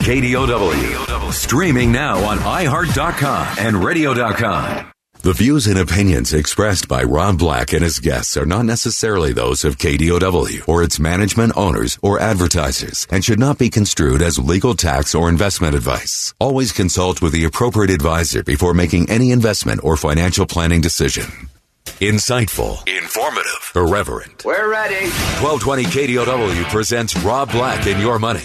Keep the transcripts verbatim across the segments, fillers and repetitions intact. K D O W. Streaming now on i heart dot com and radio dot com. The views and opinions expressed by Rob Black and his guests are not necessarily those of K D O W or its management, owners, or advertisers, and should not be construed as legal, tax, or investment advice. Always consult with the appropriate advisor before making any investment or financial planning decision. Insightful, informative, irreverent. We're ready. twelve twenty K D O W presents Rob Black and Your Money.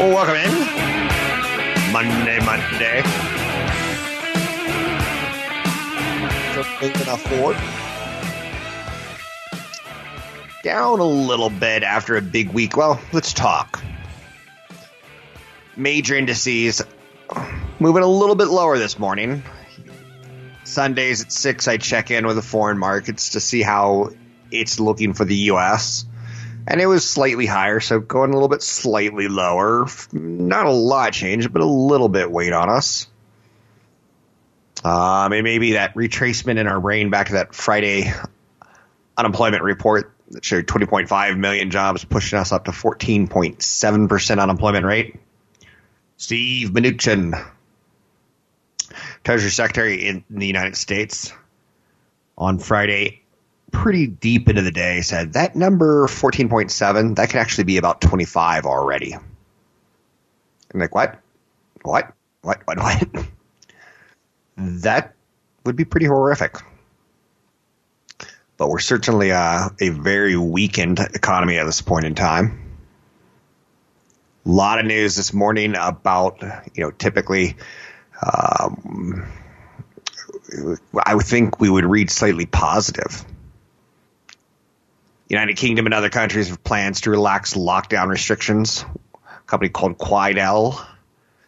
Welcome in. Monday, Monday. Just moving up forward. Down a little bit after a big week. Well, let's talk. Major indices moving a little bit lower this morning. Sundays at six, I check in with the foreign markets to see how it's looking for the U S, and it was slightly higher, so going a little bit slightly lower. Not a lot changed, but a little bit weight on us. Um, it may be that retracement in our brain back to that Friday unemployment report that showed twenty point five million jobs, pushing us up to fourteen point seven percent unemployment rate. Steve Mnuchin, Treasury Secretary in the United States, on Friday, pretty deep into the day, said that number fourteen point seven, that could actually be about twenty-five already. I'm like, what? What? What? What? What? That would be pretty horrific. But we're certainly uh, a very weakened economy at this point in time. A lot of news this morning about, you know, typically um, I would think we would read slightly positive. United Kingdom and other countries have plans to relax lockdown restrictions. A company called Quidel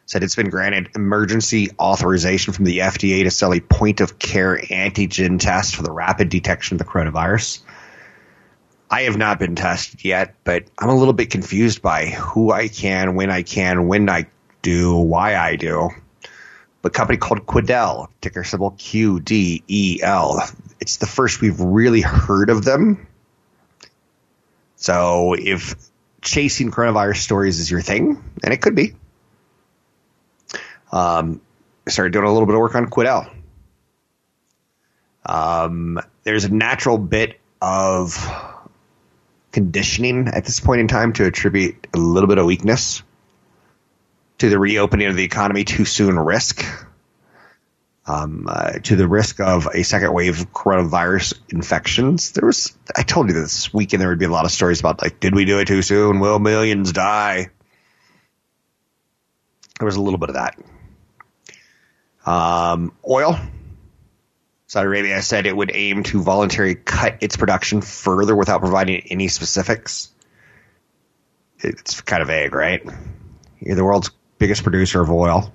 said it's been granted emergency authorization from the F D A to sell a point-of-care antigen test for the rapid detection of the coronavirus. I have not been tested yet, but I'm a little bit confused by who I can, when I can, when I do, why I do. But a company called Quidel, ticker symbol Q D E L, it's the first we've really heard of them. So if chasing coronavirus stories is your thing, and it could be, um, started doing a little bit of work on Quidel. Um, there's a natural bit of conditioning at this point in time to attribute a little bit of weakness to the reopening of the economy too soon risk, um, uh, to the risk of a second wave of coronavirus infections. There was, I told you this weekend, there would be a lot of stories about, like, did we do it too soon? Will millions die? There was a little bit of that. Um, oil. Saudi Arabia said it would aim to voluntarily cut its production further without providing any specifics. It's kind of vague, right? You're the world's biggest producer of oil.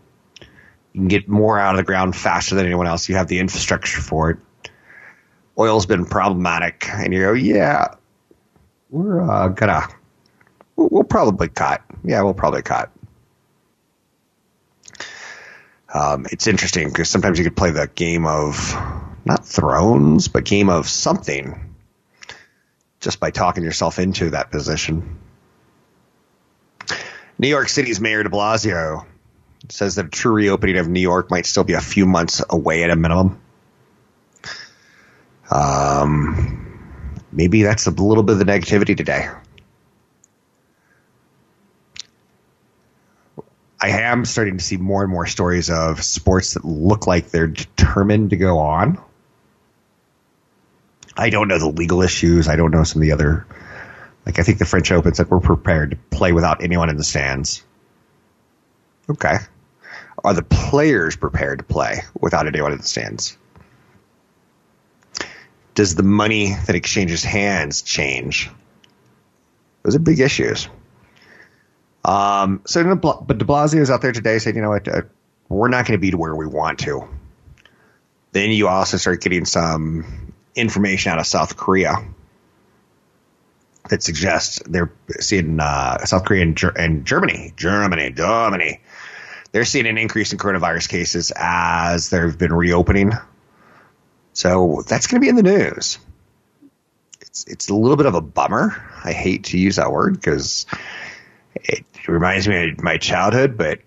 You can get more out of the ground faster than anyone else. You have the infrastructure for it. Oil's been problematic, and you go, yeah, we're uh, gonna, we'll, we'll probably cut. Yeah, we'll probably cut. Um, it's interesting because sometimes you could play the game of not thrones, but game of something, just by talking yourself into that position. New York City's Mayor de Blasio It says that a true reopening of New York might still be a few months away at a minimum. Um, maybe that's a little bit of the negativity today. I am starting to see more and more stories of sports that look like they're determined to go on. I don't know the legal issues. I don't know some of the other – like I think the French Open said we're prepared to play without anyone in the stands. Okay. Are the players prepared to play without anyone in the stands? Does the money that exchanges hands change? Those are big issues. Um, so, but de Blasio is out there today saying, you know what, uh, we're not going to be to where we want to. Then you also start getting some information out of South Korea that suggests they're seeing uh, South Korea and, Ger- and Germany, Germany, Germany. They're seeing an increase in coronavirus cases as they've been reopening. So that's going to be in the news. It's it's a little bit of a bummer. I hate to use that word because it reminds me of my childhood, but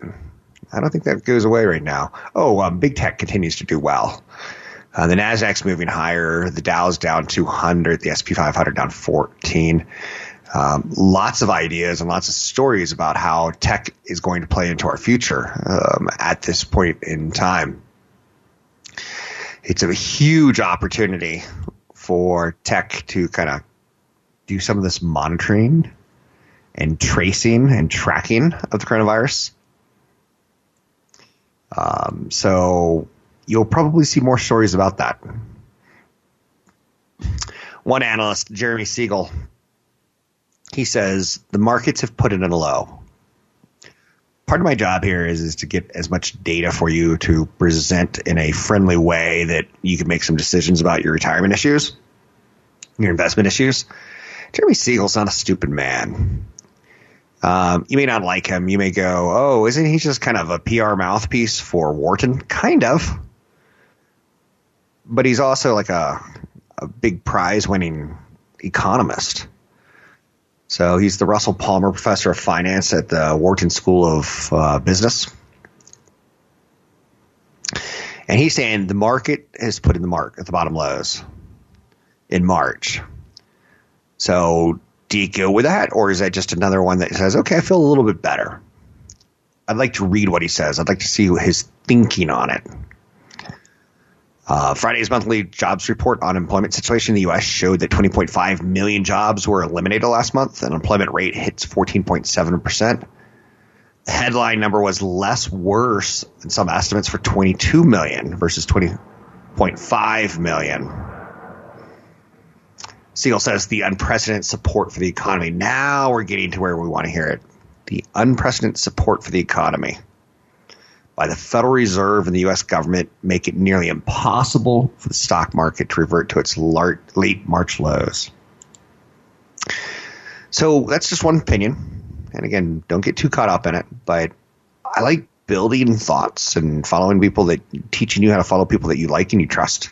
I don't think that goes away right now. Oh, um, big tech continues to do well. Uh, the Nasdaq's moving higher. The Dow's down two hundred. The S and P five hundred down fourteen. Um, lots of ideas and lots of stories about how tech is going to play into our future um, at this point in time. It's a huge opportunity for tech to kind of do some of this monitoring and tracing and tracking of the coronavirus. Um, so you'll probably see more stories about that. One analyst, Jeremy Siegel, he says the markets have put it in a low. Part of my job here is, is to get as much data for you to present in a friendly way that you can make some decisions about your retirement issues, your investment issues. Jeremy Siegel's not a stupid man. Um, you may not like him. You may go, oh, isn't he just kind of a P R mouthpiece for Wharton? Kind of. But he's also like a, a big prize-winning economist. So he's the Russell Palmer Professor of Finance at the Wharton School of uh, Business. And he's saying the market has put in the mark at the bottom lows in March. So do you go with that, or is that just another one that says, okay, I feel a little bit better? I'd like to read what he says. I'd like to see his thinking on it. Uh, Friday's monthly jobs report on employment situation in the U S showed that twenty point five million jobs were eliminated last month. And unemployment rate hits fourteen point seven percent. The headline number was less worse than some estimates for twenty-two million versus twenty point five million. Siegel says the unprecedented support for the economy. Now we're getting to where we want to hear it. The unprecedented support for the economy by the Federal Reserve and the U S government make it nearly impossible for the stock market to revert to its late March lows. So that's just one opinion. And again, don't get too caught up in it. But I like building thoughts and following people that – teaching you how to follow people that you like and you trust.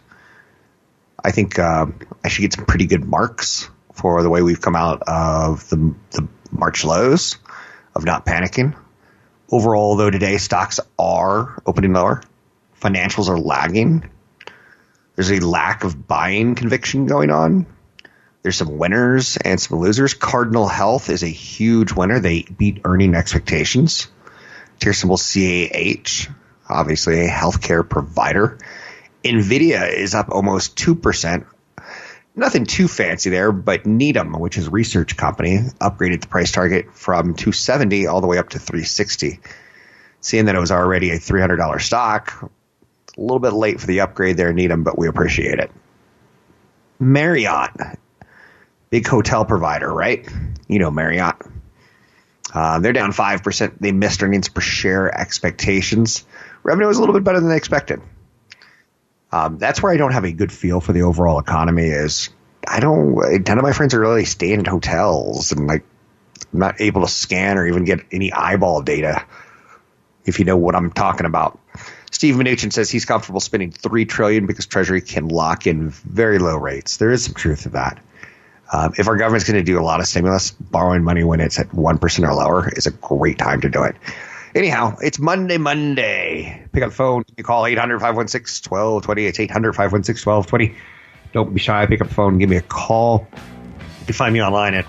I think uh, I should get some pretty good marks for the way we've come out of the, the March lows of not panicking. Overall, though, today stocks are opening lower. Financials are lagging. There's a lack of buying conviction going on. There's some winners and some losers. Cardinal Health is a huge winner. They beat earning expectations. Ticker symbol C A H, obviously a healthcare provider. NVIDIA is up almost two percent. Nothing too fancy there, but Needham, which is a research company, upgraded the price target from two seventy all the way up to three sixty. Seeing that it was already a three hundred dollars stock, a little bit late for the upgrade there, Needham, but we appreciate it. Marriott, big hotel provider, right? You know Marriott. Uh, they're down five percent. They missed earnings per share expectations. Revenue was a little bit better than they expected. Um, that's where I don't have a good feel for the overall economy is I don't – none of my friends are really staying at hotels and like I'm not able to scan or even get any eyeball data if you know what I'm talking about. Steve Mnuchin says he's comfortable spending three trillion dollars because Treasury can lock in very low rates. There is some truth to that. Um, if our government's going to do a lot of stimulus, borrowing money when it's at one percent or lower is a great time to do it. Anyhow, it's Monday, Monday. Pick up the phone. You call eight hundred, five one six, one two two zero. It's eight hundred, five one six, one two two zero. Don't be shy. Pick up the phone. Give me a call. You can find me online at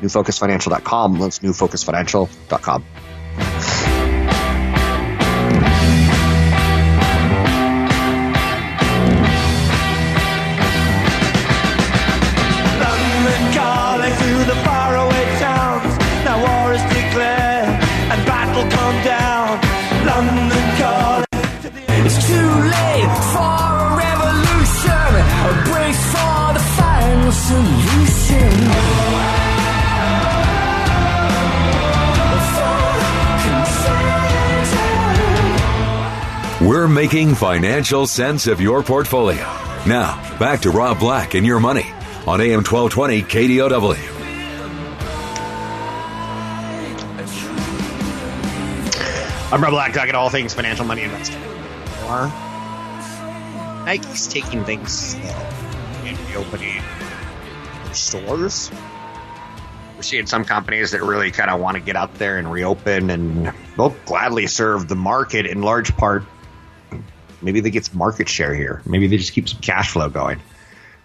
new focus financial dot com. That's new focus financial dot com. We're making financial sense of your portfolio. Now, back to Rob Black and Your Money on A M twelve twenty K D O W. I'm Rob Black, talking all things financial, money, investing. Or Nike's taking things and reopening stores. We're seeing some companies that really kind of want to get out there and reopen, and they'll gladly serve the market in large part. Maybe they get market share here. Maybe they just keep some cash flow going.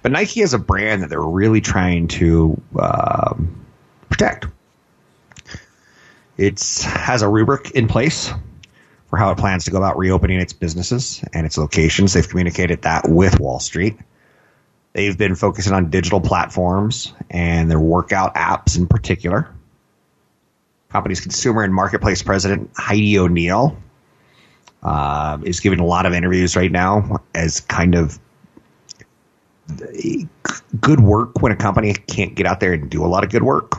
But Nike is a brand that they're really trying to um, protect. It has a rubric in place for how it plans to go about reopening its businesses and its locations. They've communicated that with Wall Street. They've been focusing on digital platforms and their workout apps in particular. Company's consumer and marketplace president, Heidi O'Neill, Uh, is giving a lot of interviews right now as kind of good work when a company can't get out there and do a lot of good work,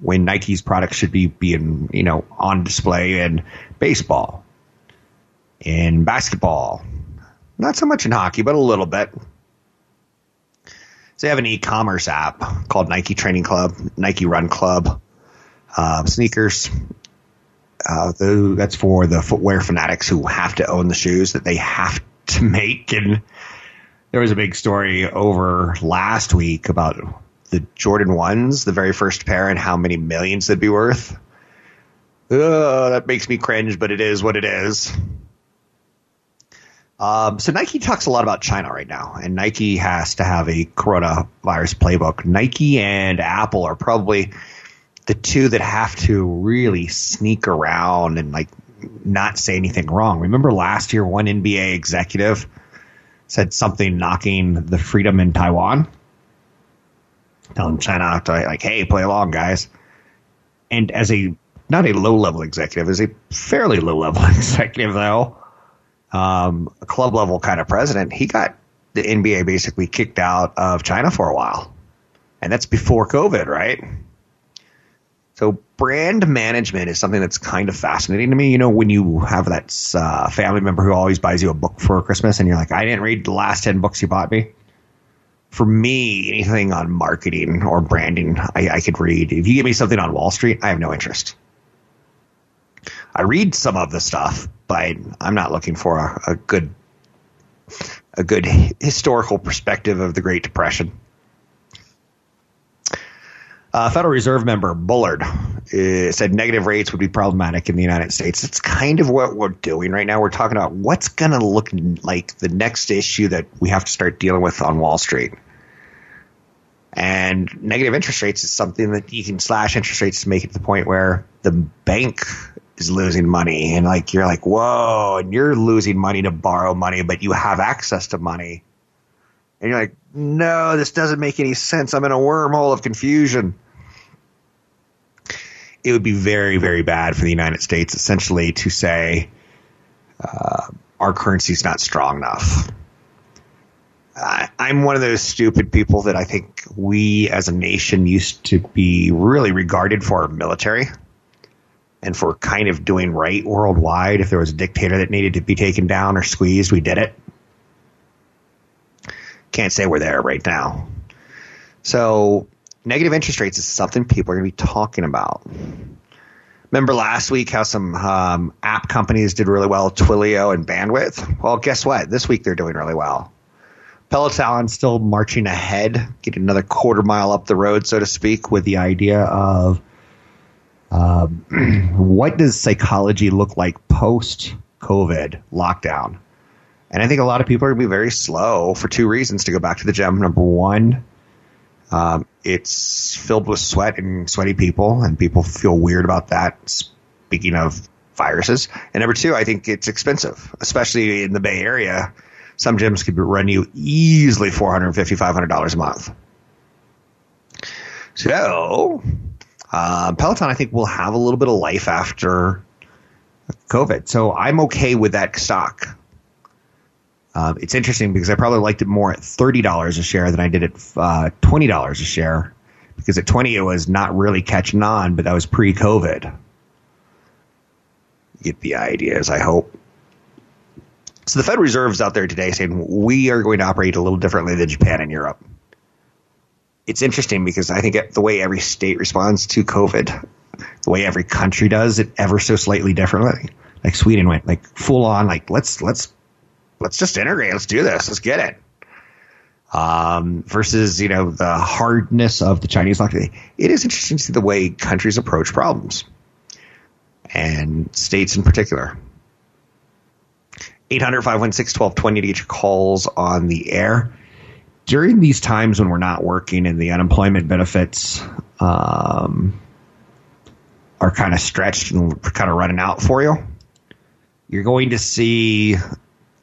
when Nike's products should be being, you know, on display in baseball, in basketball, not so much in hockey, but a little bit. So they have an e-commerce app called Nike Training Club, Nike Run Club, uh, sneakers. Uh, the, that's for the footwear fanatics who have to own the shoes that they have to make. And there was a big story over last week about the Jordan ones, the very first pair, and how many millions they'd be worth. Uh, that makes me cringe, but it is what it is. Um, so Nike talks a lot about China right now, and Nike has to have a coronavirus playbook. Nike and Apple are probably the two that have to really sneak around and like not say anything wrong. Remember last year, one N B A executive said something knocking the freedom in Taiwan, telling China to like, hey, play along, guys. And as a not a low level executive, as a fairly low level executive though, um, a club level kind of president, he got the N B A basically kicked out of China for a while, and that's before COVID, right? So brand management is something that's kind of fascinating to me. You know, when you have that uh, family member who always buys you a book for Christmas and you're like, I didn't read the last ten books you bought me. For me, anything on marketing or branding, I, I could read. If you give me something on Wall Street, I have no interest. I read some of the stuff, but I'm not looking for a, a good a good historical perspective of the Great Depression. Uh, Federal Reserve member Bullard uh, said negative rates would be problematic in the United States. It's kind of what we're doing right now. We're talking about what's going to look like the next issue that we have to start dealing with on Wall Street. And negative interest rates is something that you can slash interest rates to make it to the point where the bank is losing money. And like you're like, whoa, and you're losing money to borrow money, but you have access to money. And you're like, no, this doesn't make any sense. I'm in a wormhole of confusion. It would be very, very bad for the United States, essentially, to say uh, our currency is not strong enough. I, I'm one of those stupid people that I think we as a nation used to be really regarded for our military and for kind of doing right worldwide. If there was a dictator that needed to be taken down or squeezed, we did it. Can't say we're there right now. So negative interest rates is something people are going to be talking about. Remember last week how some um, app companies did really well, Twilio and Bandwidth? Well, guess what? This week they're doing really well. Peloton still marching ahead, getting another quarter mile up the road, so to speak, with the idea of Um, what does psychology look like post-COVID lockdown? And I think a lot of people are going to be very slow for two reasons to go back to the gym. Number one, um, it's filled with sweat and sweaty people, and people feel weird about that, speaking of viruses. And number two, I think it's expensive, especially in the Bay Area. Some gyms could run you easily four hundred fifty dollars, five hundred dollars a month. So uh, Peloton, I think, will have a little bit of life after COVID. So I'm okay with that stock. Uh, it's interesting because I probably liked it more at thirty dollars a share than I did at uh, twenty dollars a share, because at twenty dollars it was not really catching on, but that was pre-COVID. You get the ideas, I hope. So the Fed Reserve's out there today saying we are going to operate a little differently than Japan and Europe. It's interesting because I think the way every state responds to COVID, the way every country does it ever so slightly differently. Like Sweden went like full on, like let's let's. Let's just integrate. Let's do this. Let's get it. Um, versus, you know, the hardness of the Chinese lockdown. It is interesting to see the way countries approach problems, and states in particular. eight hundred, five one six, one two two zero to get your calls on the air. During these times when we're not working and the unemployment benefits um, are kind of stretched and kind of running out for you, you're going to see –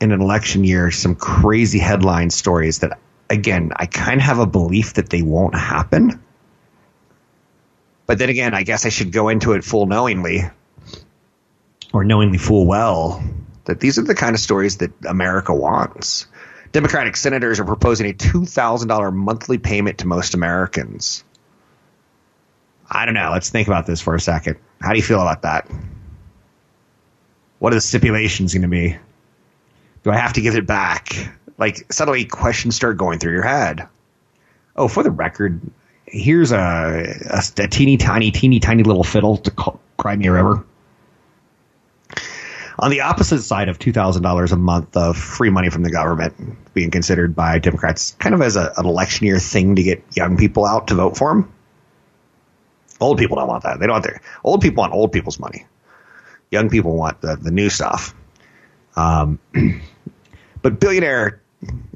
in an election year, some crazy headline stories that, again, I kind of have a belief that they won't happen. But then again, I guess I should go into it full knowingly, or knowingly full well, that these are the kind of stories that America wants. Democratic senators are proposing a two thousand dollars monthly payment to most Americans. I don't know. Let's think about this for a second. How do you feel about that? What are the stipulations going to be? Do I have to give it back? Like, suddenly questions start going through your head. Oh, for the record, here's a, a, a teeny tiny, teeny tiny little fiddle to call, Cry Me a River. On the opposite side of two thousand dollars a month of free money from the government being considered by Democrats kind of as a, an election year thing to get young people out to vote for them. Old people don't want that. They don't want their, old people want old people's money. Young people want the, the new stuff. Um, but billionaire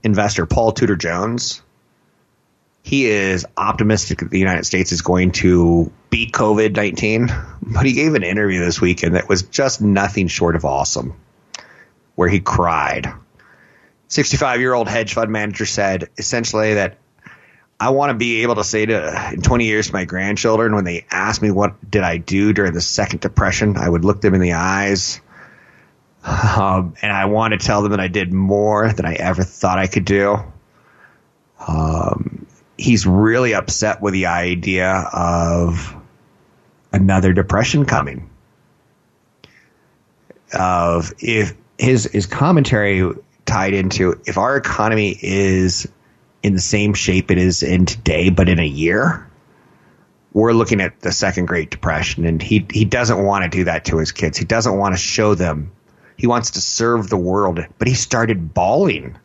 investor Paul Tudor Jones, he is optimistic that the United States is going to beat COVID nineteen, but he gave an interview this weekend that was just nothing short of awesome, where he cried. sixty-five-year-old hedge fund manager said essentially that I want to be able to say to in twenty years to my grandchildren, when they ask me what did I do during the second depression, I would look them in the eyes. Um, and I want to tell them that I did more than I ever thought I could do. Um, he's really upset with the idea of another depression coming. Of if his his commentary tied into if our economy is in the same shape it is in today, but in a year, we're looking at the second Great Depression, and he he doesn't want to do that to his kids. He doesn't want to show them. He wants to serve the world, but he started bawling.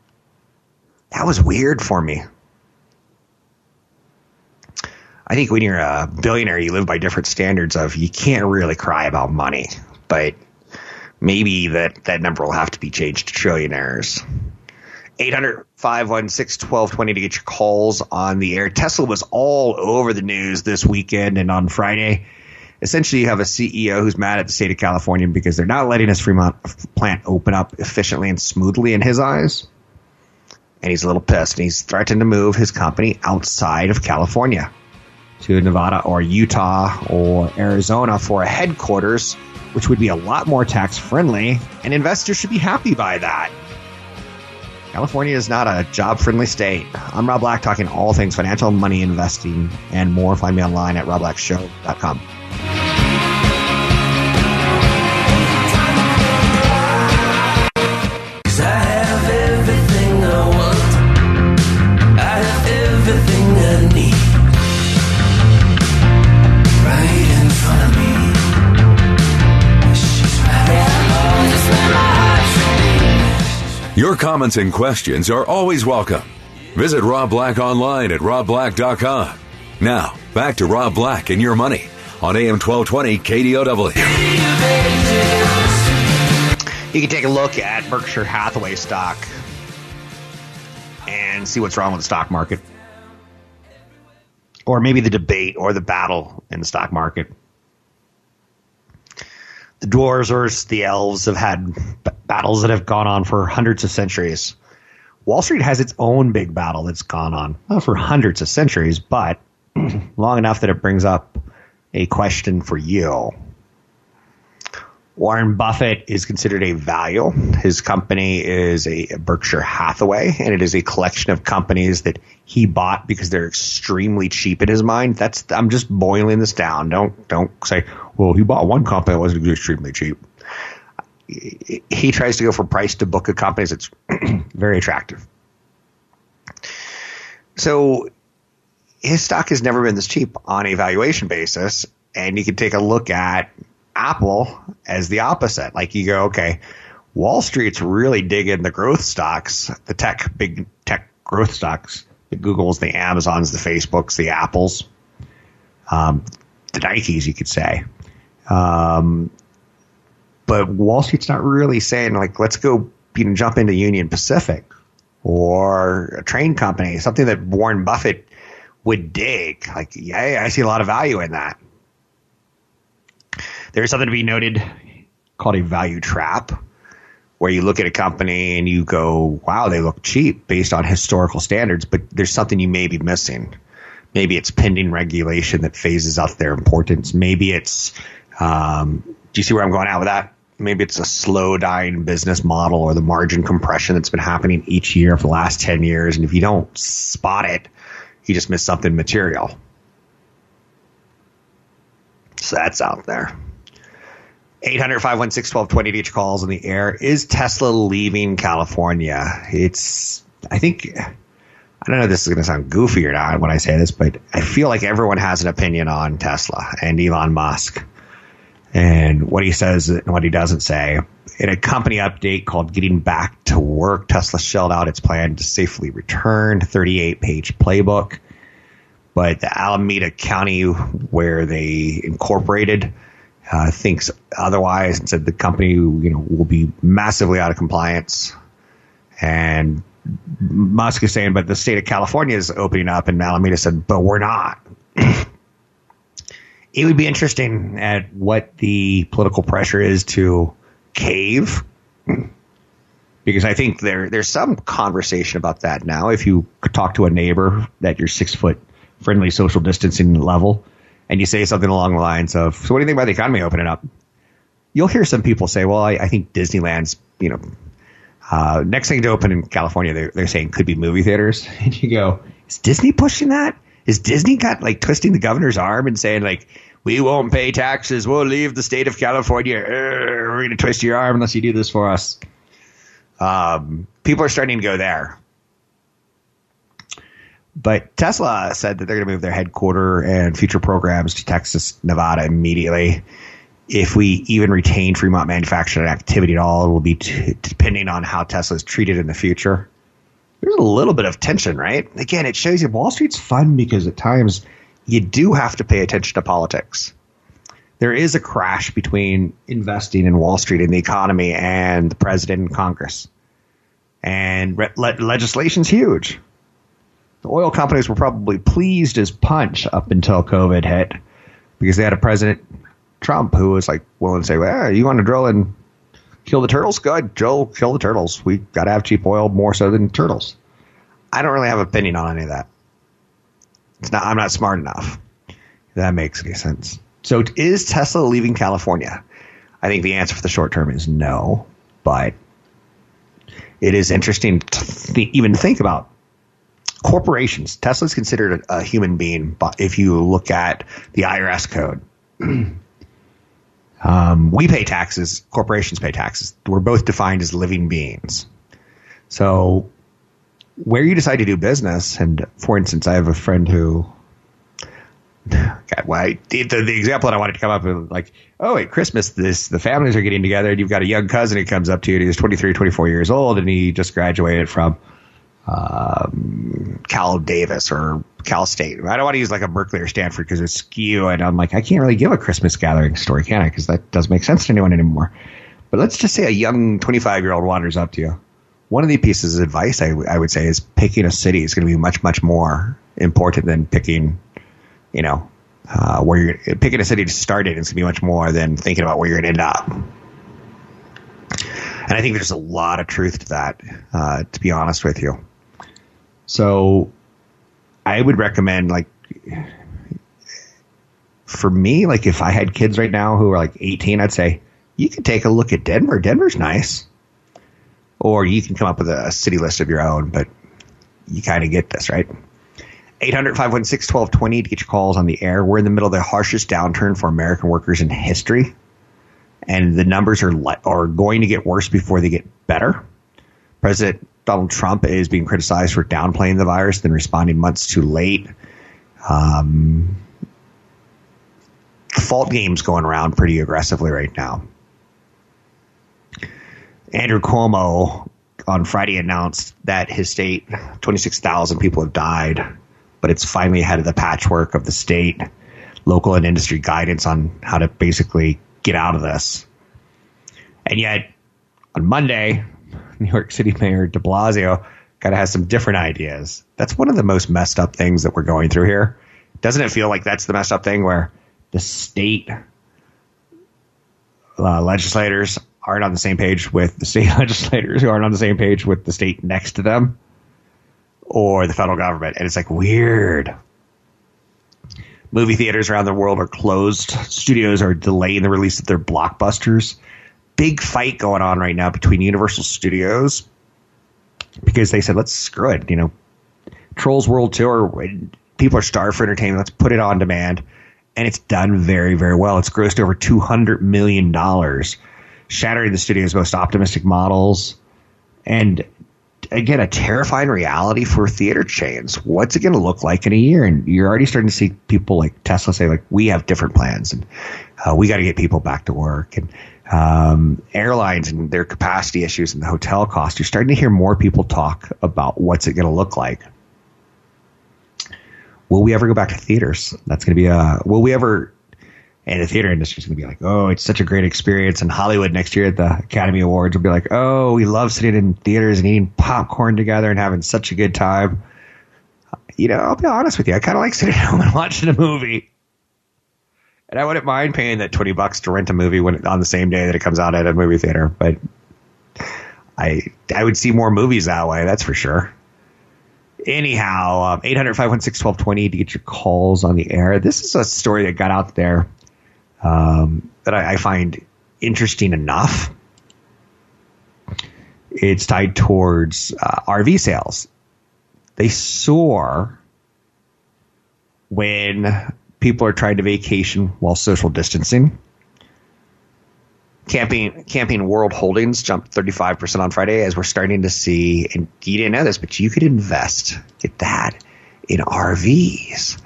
That was weird for me. I think when you're a billionaire, you live by different standards of you can't really cry about money, but maybe that, that number will have to be changed to trillionaires. eight hundred, five one six, one two two zero to get your calls on the air. Tesla was all over the news this weekend and on Friday. Essentially, you have a C E O who's mad at the state of California because they're not letting his Fremont plant open up efficiently and smoothly in his eyes. And he's a little pissed, and he's threatened to move his company outside of California to Nevada or Utah or Arizona for a headquarters, which would be a lot more tax friendly, and investors should be happy by that. California is not a job-friendly state. I'm Rob Black, talking all things financial, money, investing, and more. Find me online at rob black show dot com. Your comments and questions are always welcome. Visit Rob Black online at rob black dot com. Now, back to Rob Black and your money on A M twelve twenty K D O W. You can take a look at Berkshire Hathaway stock and see what's wrong with the stock market. Or maybe the debate or the battle in the stock market. The dwarves versus the elves have had b- battles that have gone on for hundreds of centuries. Wall Street has its own big battle that's gone on, not for hundreds of centuries, but long enough that it brings up a question for you. Warren Buffett is considered a value. His company is a Berkshire Hathaway, and it is a collection of companies that he bought because they're extremely cheap in his mind. That's I'm just boiling this down. Don't don't say, well, he bought one company that wasn't extremely cheap. He tries to go for price to book of companies that's very attractive. So his stock has never been this cheap on a valuation basis, and you can take a look at Apple as the opposite. Like you go, okay, Wall Street's really digging the growth stocks, the tech, big tech growth stocks, the Googles, the Amazons, the Facebooks, the Apples, um, the Nikes, you could say. Um, but Wall Street's not really saying, like, let's go you know, jump into Union Pacific or a train company, something that Warren Buffett would dig. Like, yeah, I see a lot of value in that. There's something to be noted called a value trap, where you look at a company and you go, wow, they look cheap based on historical standards, but there's something you may be missing. Maybe it's pending regulation that phases out their importance. Maybe it's um, – do you see where I'm going out with that? Maybe it's a slow-dying business model or the margin compression that's been happening each year for the last ten years, and if you don't spot it, you just miss something material. So that's out there. eight hundred, five one six, one two two zero to each calls on the air. Is Tesla leaving California? It's, I think, I don't know if this is going to sound goofy or not when I say this, but I feel like everyone has an opinion on Tesla and Elon Musk and what he says and what he doesn't say. In a company update called Getting Back to Work, Tesla shelled out its plan to safely return, thirty-eight page playbook. But the Alameda County, where they incorporated, uh, thinks otherwise and said the company, you know, will be massively out of compliance. And Musk is saying, but the state of California is opening up, and Alameda said, but we're not. It would be interesting at what the political pressure is to cave, because I think there there's some conversation about that now. If you talk to a neighbor that you're six foot. Friendly social distancing level, and you say something along the lines of, so what do you think about the economy opening up? You'll hear some people say, well, I, I think Disneyland's, you know, uh, next thing to open in California, they're, they're saying could be movie theaters. And you go, is Disney pushing that? Is Disney got like twisting the governor's arm and saying like, we won't pay taxes. We'll leave the state of California. We're going to twist your arm unless you do this for us. Um, people are starting to go there. But Tesla said that they're going to move their headquarters and future programs to Texas, Nevada immediately. If we even retain Fremont manufacturing activity at all, it will be t- depending on how Tesla is treated in the future. There's a little bit of tension, right? Again, it shows you Wall Street's fun because at times you do have to pay attention to politics. There is a crash between investing in Wall Street and the economy and the president and Congress. And re- le- legislation's huge. The oil companies were probably pleased as punch up until COVID hit because they had a President Trump who was like willing to say, well, you want to drill and kill the turtles? Go ahead, drill, kill the turtles. We've got to have cheap oil more so than turtles. I don't really have an opinion on any of that. It's not. I'm not smart enough. If that makes any sense. So is Tesla leaving California? I think the answer for the short term is no, but it is interesting to th- even think about. Corporations. Tesla's considered a, a human being if you look at the I R S code. um, we pay taxes. Corporations pay taxes. We're both defined as living beings. So where you decide to do business, and for instance, I have a friend who God, well, I, the, the example that I wanted to come up with, like, oh, at Christmas, this the families are getting together, and you've got a young cousin who comes up to you, and he's twenty-three, twenty-four years old, and he just graduated from um, Cal Davis or Cal State. I don't want to use like a Berkeley or Stanford because it's skew, and I'm like, I can't really give a Christmas Gathering story, can I? Because that doesn't make sense to anyone anymore. But let's just say a young twenty-five-year-old wanders up to you. One of the pieces of advice I, w- I would say is picking a city is going to be much, much more important than picking, you know, uh, where you're picking a city to start in is going to be much more than thinking about where you're going to end up. And I think there's a lot of truth to that, uh, to be honest with you. So I would recommend, like, for me, like if I had kids right now who are like eighteen, I'd say you could take a look at Denver. Denver's nice. Or you can come up with a city list of your own, but you kind of get this, right? eight hundred, five one six, one two two zero to get your calls on the air. We're in the middle of the harshest downturn for American workers in history. And the numbers are le- are going to get worse before they get better. President Donald Trump is being criticized for downplaying the virus, then responding months too late. Um, default game's going around pretty aggressively right now. Andrew Cuomo on Friday announced that his state, twenty-six thousand people have died, but it's finally ahead of the patchwork of the state, local and industry guidance on how to basically get out of this. And yet on Monday, New York City Mayor de Blasio kind of has some different ideas. That's one of the most messed up things that we're going through here. Doesn't it feel like that's the messed up thing where the state uh, legislators aren't on the same page with the state legislators who aren't on the same page with the state next to them or the federal government? And it's like weird. Movie theaters around the world are closed. Studios are delaying the release of their blockbusters. Big fight going on right now between Universal Studios because they said, let's screw it. You know, Trolls World Tour, people are starved for entertainment. Let's put it on demand. And it's done very, very well. It's grossed over two hundred million dollars. Shattering the studio's most optimistic models, and again, a terrifying reality for theater chains. What's it going to look like in a year? And you're already starting to see people like Tesla say, like, we have different plans, and uh, we got to get people back to work. And um, airlines and their capacity issues and the hotel costs. You're starting to hear more people talk about what's it going to look like. Will we ever go back to theaters? That's going to be a. Will we ever? And the theater industry is going to be like, oh, it's such a great experience. And Hollywood next year at the Academy Awards will be like, oh, we love sitting in theaters and eating popcorn together and having such a good time. You know, I'll be honest with you. I kind of like sitting at home and watching a movie. And I wouldn't mind paying that twenty bucks to rent a movie when on the same day that it comes out at a movie theater. But I I would see more movies that way. That's for sure. Anyhow, um, eight hundred, five one six, one two two zero to get your calls on the air. This is a story that got out there. Um, that I, I find interesting enough. It's tied towards uh, R V sales. They soar when people are trying to vacation while social distancing. Camping Camping World Holdings jumped thirty-five percent on Friday as we're starting to see, and you didn't know this, but you could invest, get that, in R Vs.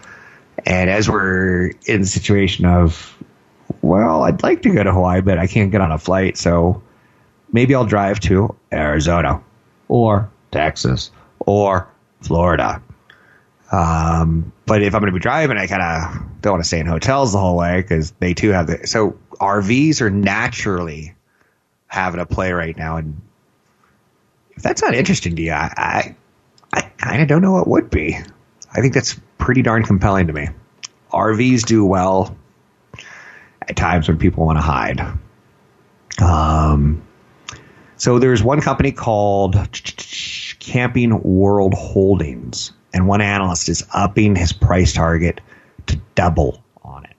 And as we're in the situation of, well, I'd like to go to Hawaii, but I can't get on a flight, so maybe I'll drive to Arizona or Texas or Florida. Um, but if I'm going to be driving, I kind of don't want to stay in hotels the whole way because they too have the – so R Vs are naturally having a play right now. And if that's not interesting to you, I, I, I kind of don't know what would be. I think that's pretty darn compelling to me. R Vs do well at times when people want to hide. Um, so there's one company called Camping World Holdings, and one analyst is upping his price target to double on it.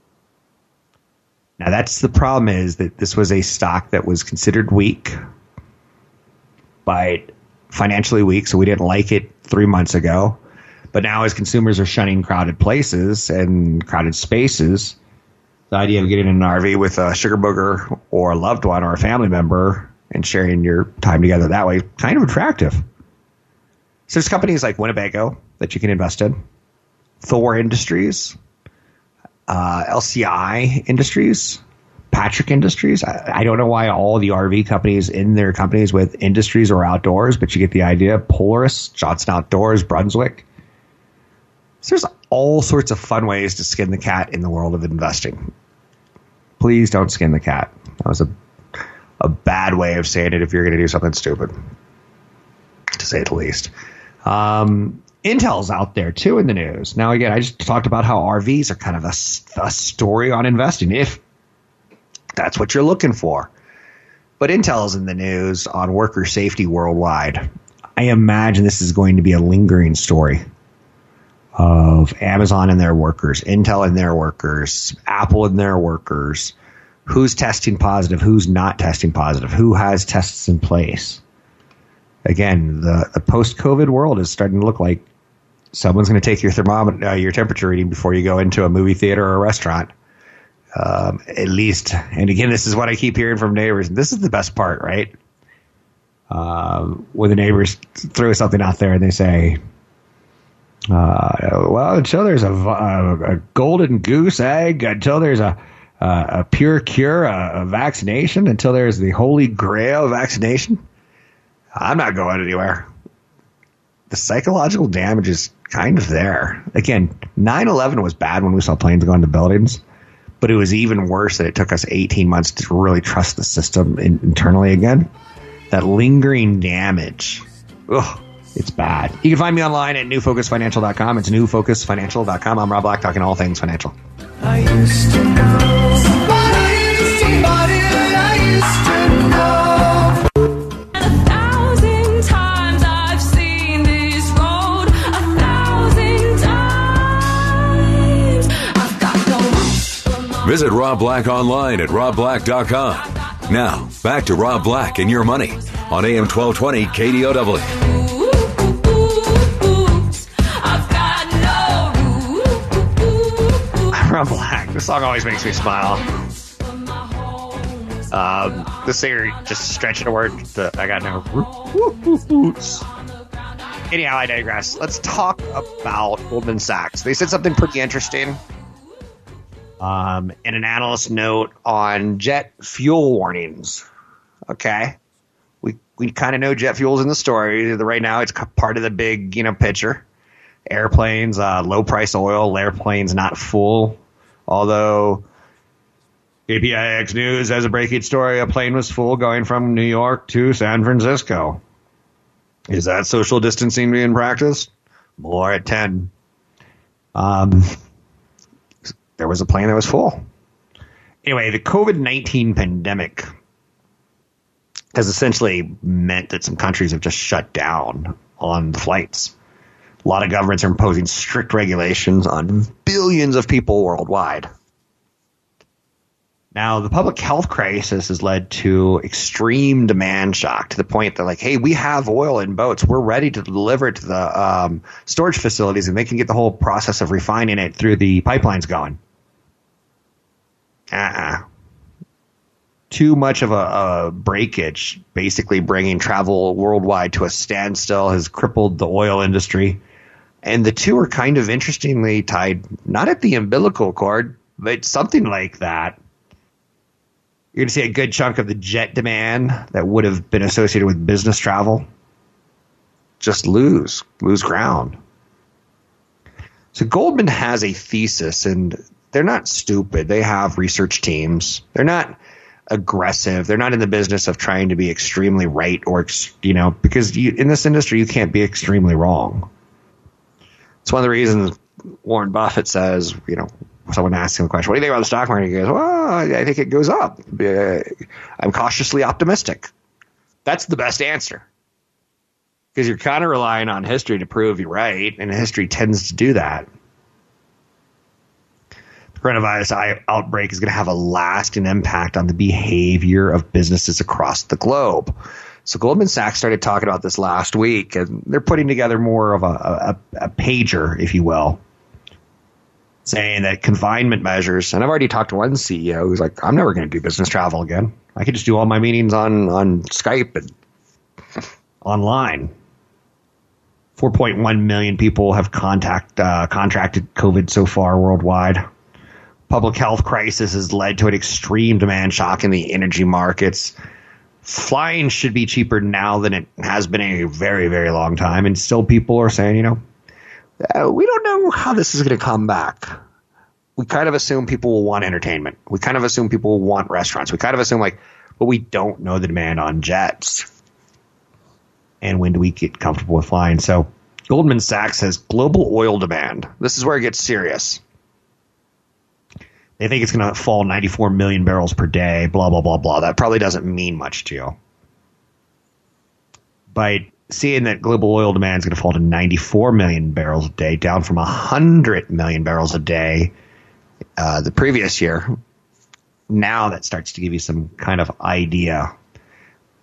Now that's the problem, is that this was a stock that was considered weak, but financially weak, so we didn't like it three months ago. But now as consumers are shunning crowded places and crowded spaces, the idea of getting in an R V with a sugar booger or a loved one or a family member and sharing your time together that way is kind of attractive. So there's companies like Winnebago that you can invest in, Thor Industries, uh, L C I Industries, Patrick Industries. I, I don't know why all the R V companies in their companies with industries or outdoors, but you get the idea. Polaris, Johnson Outdoors, Brunswick. So there's all sorts of fun ways to skin the cat in the world of investing. Please don't skin the cat. That was a a bad way of saying it if you're going to do something stupid, to say the least. Um, Intel's out there, too, in the news. Now, again, I just talked about how R Vs are kind of a, a story on investing, if that's what you're looking for. But Intel's in the news on worker safety worldwide. I imagine this is going to be a lingering story of Amazon and their workers, Intel and their workers, Apple and their workers, who's testing positive, who's not testing positive, who has tests in place. Again, the, the post-COVID world is starting to look like someone's going to take your thermometer, uh, your temperature reading before you go into a movie theater or a restaurant, um, at least. And again, this is what I keep hearing from neighbors. This is the best part, right? Uh, when the neighbors throw something out there and they say, Uh, well, until there's a, a, a golden goose egg, until there's a, a, a pure cure, a, a vaccination, until there's the holy grail vaccination, I'm not going anywhere. The psychological damage is kind of there. Again, nine eleven was bad when we saw planes go into buildings, but it was even worse that it took us eighteen months to really trust the system in, internally again. That lingering damage. Ugh. It's bad. You can find me online at new focus financial dot com. It's new focus financial dot com. I'm Rob Black, talking all things financial. I used to know somebody, somebody I used to know. A thousand times I've seen this road. A thousand times I've got no. Visit Rob Black online at rob black dot com. Now, back to Rob Black and Your Money on A M twelve twenty K D O W. Rob Black. This song always makes me smile. Um, the singer just stretching a word. The, I got no roots. Anyhow, I digress. Let's talk about Goldman Sachs. They said something pretty interesting. Um, in an analyst note on jet fuel warnings. Okay, we we kind of know jet fuel's in the story right now. It's part of the big, you know, picture. Airplanes, uh, low price oil. Airplanes not full. Although A P I X News has a breaking story. A plane was full going from New York to San Francisco. Is that social distancing being practiced? More at ten. Um, there was a plane that was full. Anyway, the COVID nineteen pandemic has essentially meant that some countries have just shut down on the flights. A lot of governments are imposing strict regulations on billions of people worldwide. Now, the public health crisis has led to extreme demand shock to the point that, like, hey, we have oil in boats. We're ready to deliver it to the um, storage facilities, and they can get the whole process of refining it through the pipelines going. Uh-uh. Too much of a, a breakage, basically bringing travel worldwide to a standstill, has crippled the oil industry. And the two are kind of interestingly tied, not at the umbilical cord, but something like that. You're going to see a good chunk of the jet demand that would have been associated with business travel just lose, lose ground. So Goldman has a thesis, and they're not stupid. They have research teams. They're not aggressive. They're not in the business of trying to be extremely right or, you know, because you, in this industry, you can't be extremely wrong. It's one of the reasons Warren Buffett says, you know, someone asks him a question, what do you think about the stock market? He goes, well, I think it goes up. I'm cautiously optimistic. That's the best answer. Because you're kind of relying on history to prove you're right, and history tends to do that. The coronavirus outbreak is going to have a lasting impact on the behavior of businesses across the globe. So Goldman Sachs started talking about this last week, and they're putting together more of a, a, a pager, if you will, saying that confinement measures, and I've already talked to one C E O who's like, I'm never going to do business travel again. I could just do all my meetings on, on Skype and online. four point one million people have contact, uh, contracted COVID so far worldwide. public health crisis has led to an extreme demand shock in the energy markets. Flying should be cheaper now than it has been in a very, very long time. And still people are saying, you know, uh, we don't know how this is going to come back. We kind of assume people will want entertainment. We kind of assume people will want restaurants. We kind of assume like, but we don't know the demand on jets. And when do we get comfortable with flying? So Goldman Sachs has global oil demand. This is where it gets serious. They think it's going to fall ninety-four million barrels per day, blah, blah, blah, blah. That probably doesn't mean much to you. By seeing that global oil demand is going to fall to ninety-four million barrels a day, down from one hundred million barrels a day uh, the previous year, now that starts to give you some kind of idea.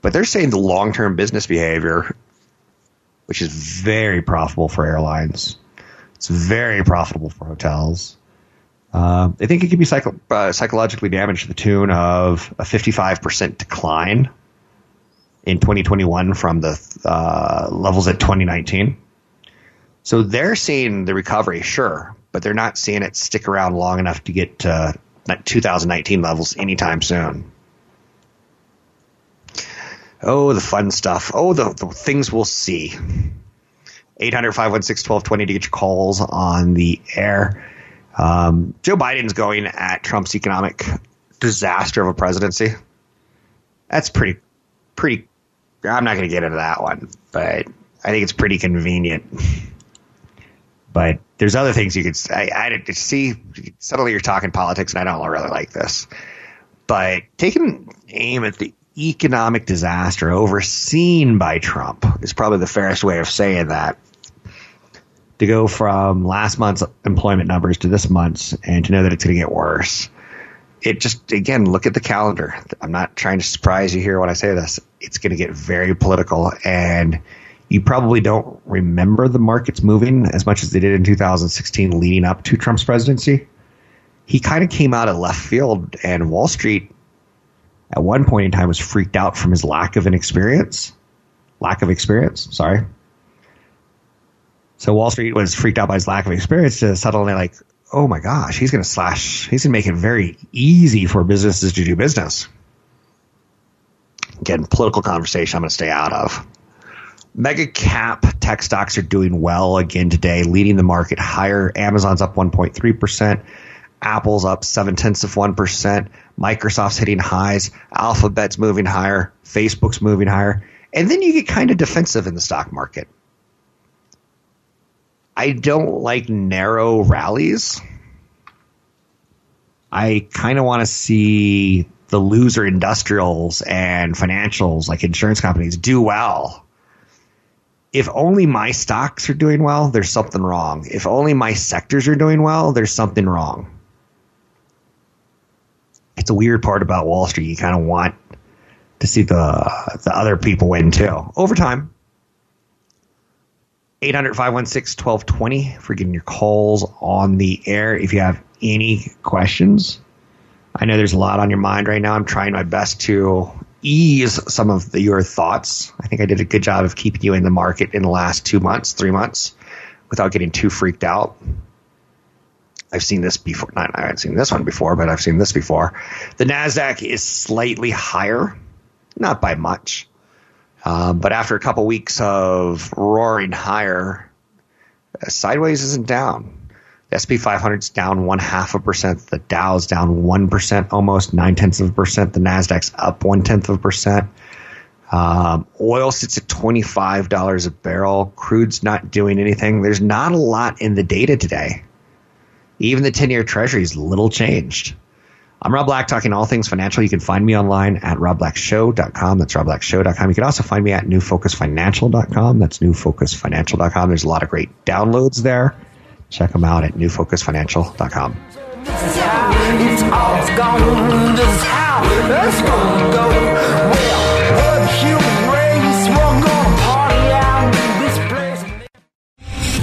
But they're saying the long-term business behavior, which is very profitable for airlines, it's very profitable for hotels. Uh, they think it could be psycho- uh, psychologically damaged to the tune of a fifty-five percent decline in twenty twenty-one from the uh, levels at twenty nineteen. So they're seeing the recovery, sure, but they're not seeing it stick around long enough to get to two thousand nineteen levels anytime soon. Oh, the fun stuff. Oh, the, the things we'll see. eight hundred, five one six, one two two zero to get your calls on the air. Um, Joe Biden's going at Trump's economic disaster of a presidency. That's pretty, pretty. I'm not going to get into that one, but I think it's pretty convenient. But there's other things you could say. I, I see, suddenly you're talking politics, and I don't really like this. But taking aim at the economic disaster overseen by Trump is probably the fairest way of saying that. To go from last month's employment numbers to this month's and to know that it's going to get worse. It just, again, look at the calendar. I'm not trying to surprise you here when I say this. It's going to get very political, and you probably don't remember the markets moving as much as they did in two thousand sixteen leading up to Trump's presidency. He kind of came out of left field, and Wall Street at one point in time was freaked out from his lack of an experience. Lack of experience, sorry. So Wall Street was freaked out by his lack of experience to suddenly like, oh my gosh, he's going to slash, he's going to make it very easy for businesses to do business. Again, political conversation I'm going to stay out of. Mega cap tech stocks are doing well again today, leading the market higher. Amazon's up one point three percent. Apple's up seven tenths of one percent. Microsoft's hitting highs. Alphabet's moving higher. Facebook's moving higher. And then you get kind of defensive in the stock market. I don't like narrow rallies. I kind of want to see the loser industrials and financials, like insurance companies, do well. If only my stocks are doing well, there's something wrong. If only my sectors are doing well, there's something wrong. It's a weird part about Wall Street. You kind of want to see the, the other people win too. Over time. eight hundred, five one six, one two two zero for getting your calls on the air. If you have any questions, I know there's a lot on your mind right now. I'm trying my best to ease some of the, your thoughts. I think I did a good job of keeping you in the market in the last two months, three months, without getting too freaked out. I've seen this before. Not, I haven't seen this one before, but I've seen this before. The NASDAQ is slightly higher, not by much. Um, but after a couple weeks of roaring higher, sideways isn't down. The S and P five hundred is down one half a percent. The Dow is down one percent, almost nine tenths of a percent. The Nasdaq's up one tenth of a percent. Um, oil sits at twenty-five dollars a barrel. Crude's not doing anything. There's not a lot in the data today. Even the ten-year Treasury is little changed. I'm Rob Black, talking all things financial. You can find me online at rob black show dot com. That's rob black show dot com. You can also find me at new focus financial dot com. That's new focus financial dot com. There's a lot of great downloads there. Check them out at new focus financial dot com. It's all gone. This is how it's going to go. Well, the human race won't go party out in this